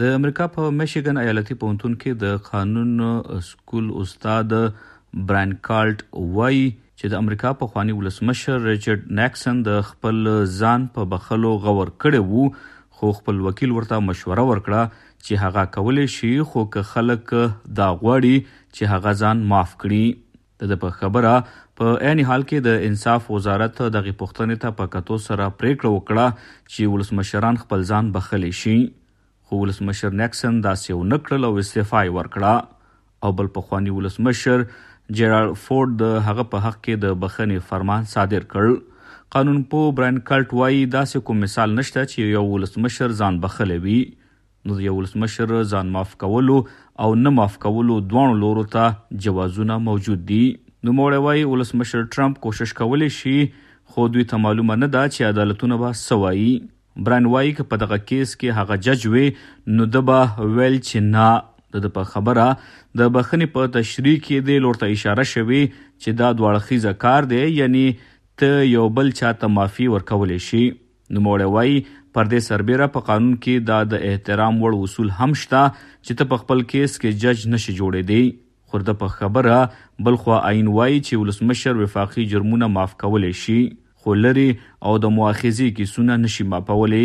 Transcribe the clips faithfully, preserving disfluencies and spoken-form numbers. د امریکا په مېشېګن ایالتي پوهنتون کې د قانون سکول استاد براین کالټ وایي چې د امریکا په پخواني ولسمشر ریچارډ نیکسن د خپل ځان په بخلو غور کړی وو، خو خپل وکیل ورته مشوره ورکړه چې هغه کولی شي، خو که خلک دا غواړي چې هغه ځان معاف کړي. د ده په خبره په عین حال کې د انصاف وزارت دغې پوښتنې ته په کتو سره پریکړه وکړه چې ولسمشران خپل ځان بخلی شي، خو ولسمشر نیکسن داسې ونه کړل او استعفا یې ورکړه. او بل پخواني ولسمشر جیرالډ فورډ د هغه په حق کې د بخښنې فرمان صادر کړ. قانون پوه براین کالټ وایي داسې کوم مثال نشته چې یو ولسمشر ځان بخلی وي، نو د یو ولسمشر ځان معاف کولو او نه معاف کولو دواړو لورو ته جوازونه موجود دي. نوموړی وایي ولسمشر ټرمپ کوشش کولی شي، خو دوی ته معلومه نه ده چې عدالتونه به څه وایي. براین وایي که په دغه کیس کې هغه جج وي نو ده به ویل چې نه. د ده په خبره د بخښنې په تشریح کې دې لور ته اشاره شوې چې دا دواړه خیزه کار دی، یعنی ته یو بل چاته معافي ورکولی شي. نوموړی وایي پر دې سربیره په قانون کې دا د احترام وړ اصول هم شته چې ته په خپل کیس کې جج نشي جوړېدی. خو د په خبره بلخوا آئین وایي چې ولسمشر وفاقي جرمونه معاف کولی شي، خو لري او د مؤاخذې کیسونه نشي معافولی.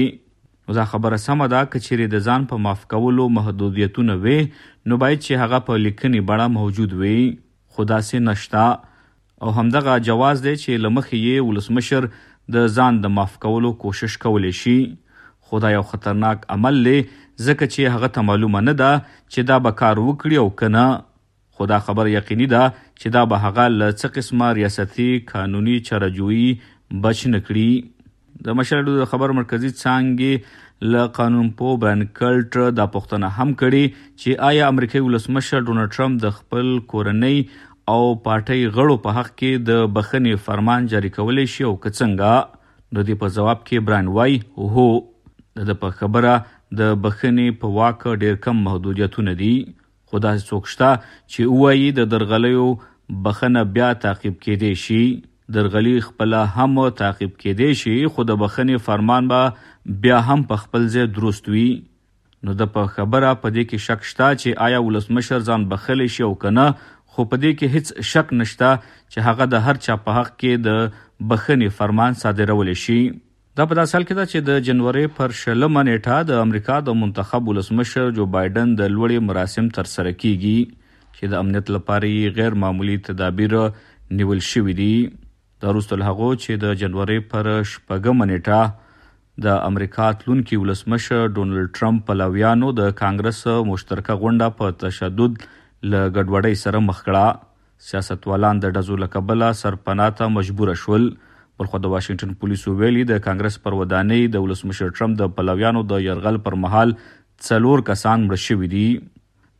نو دا خبره سمه ده که چیرې د ځان په معاف کولو محدودیتونه وي نو باید چې هغه په لیکنې بڼه موجود وي، خو داسې نشته. او همدغه جواز دی چې له مخې یې ولسمشر د ځان د معاف کولو کوشش کولی شي، خو دا یو خطرناک عمل دی ځکه چې هغه ته معلومه نه ده چې دا به کار وکړي او که نه. خو دا خبر یقیني ده چې دا به هغه له څه قسمه ریاستي قانوني چارهجویي بچ نه کړي. د مشرډو د خبر مرکزي څانګې له قانونپوه براین کالټ دا پوښتنه هم کړې چې آیا امریکایي ولسمشر ډونالډ ټرمپ د خپل کورنۍ او پارټۍ غړو په حق کې د بخښنې فرمان جاری کولی شي او که څنګه؟ د دې په ځواب کې براین وایي هو، د ده په خبره د بخښنې په واک ډېر کم محدودیتونه دي، خو داسې څوک شته چې ووایي د درغلیو بخښنه بیا تعقیب کیدی شي، درغلي خپله هم تعقیب کیدی شي، خو د بخښنې فرمان به بیا هم په خپل ځای درست وي. نو د په خبره په دې کې شک شته چې آیا ولسمشر ځان بخښلی شي او که نه، خو په دې کې هیڅ شک نشته چې هغه د هر چا په حق کې د بخښنې فرمان صادرولی شي. دا په داسې حال کې ده چې د جنوري پر شلمه نیټه د امریکا د منتخب ولسمشر جو بایدن د لوړې مراسم ترسره کیږي چې د امنیت لپاره یې غیر معمولي تدابیر نیول شوي دي. دا وروسته له هغو چې د جنوري پر شپږمه نیټه د امریکا تلونکي ولسمشر ډونالډ ټرمپ پلویانو د کانګرس مشترکه غونډه په تشدد له ګډوډۍ سره مخ کړه. سیاستوالان د ډزو له کبله سرپناه ته مجبوره شول. بلخو د واشنګټن پولیسو ویلي د کانګرس پر ودانۍ د ولسمشر ټرمپ د پلویانو د یرغل پر مهال څلور کسان مړه شوي دي.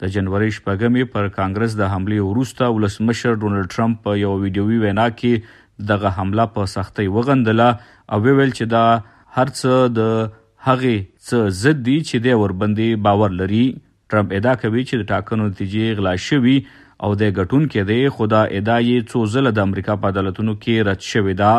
د جنوري شپږمې پر کانګرس د حملې وروسته ولسمشر ډونالډ ټرمپ په یوه ویډیوي وینا کې دغه حمله په سختۍ وغندله او ویل چې دا هر څه د هغې څه ضد دي چې دی ورباندې باور لري. ټرمپ ادعا کوي چې د ټاکنو نتیجې غلا شوي او د ګټونکي دی، خو دا ادعا یې څو ځله د امریکا په عدالتونو کې رد شوې ده.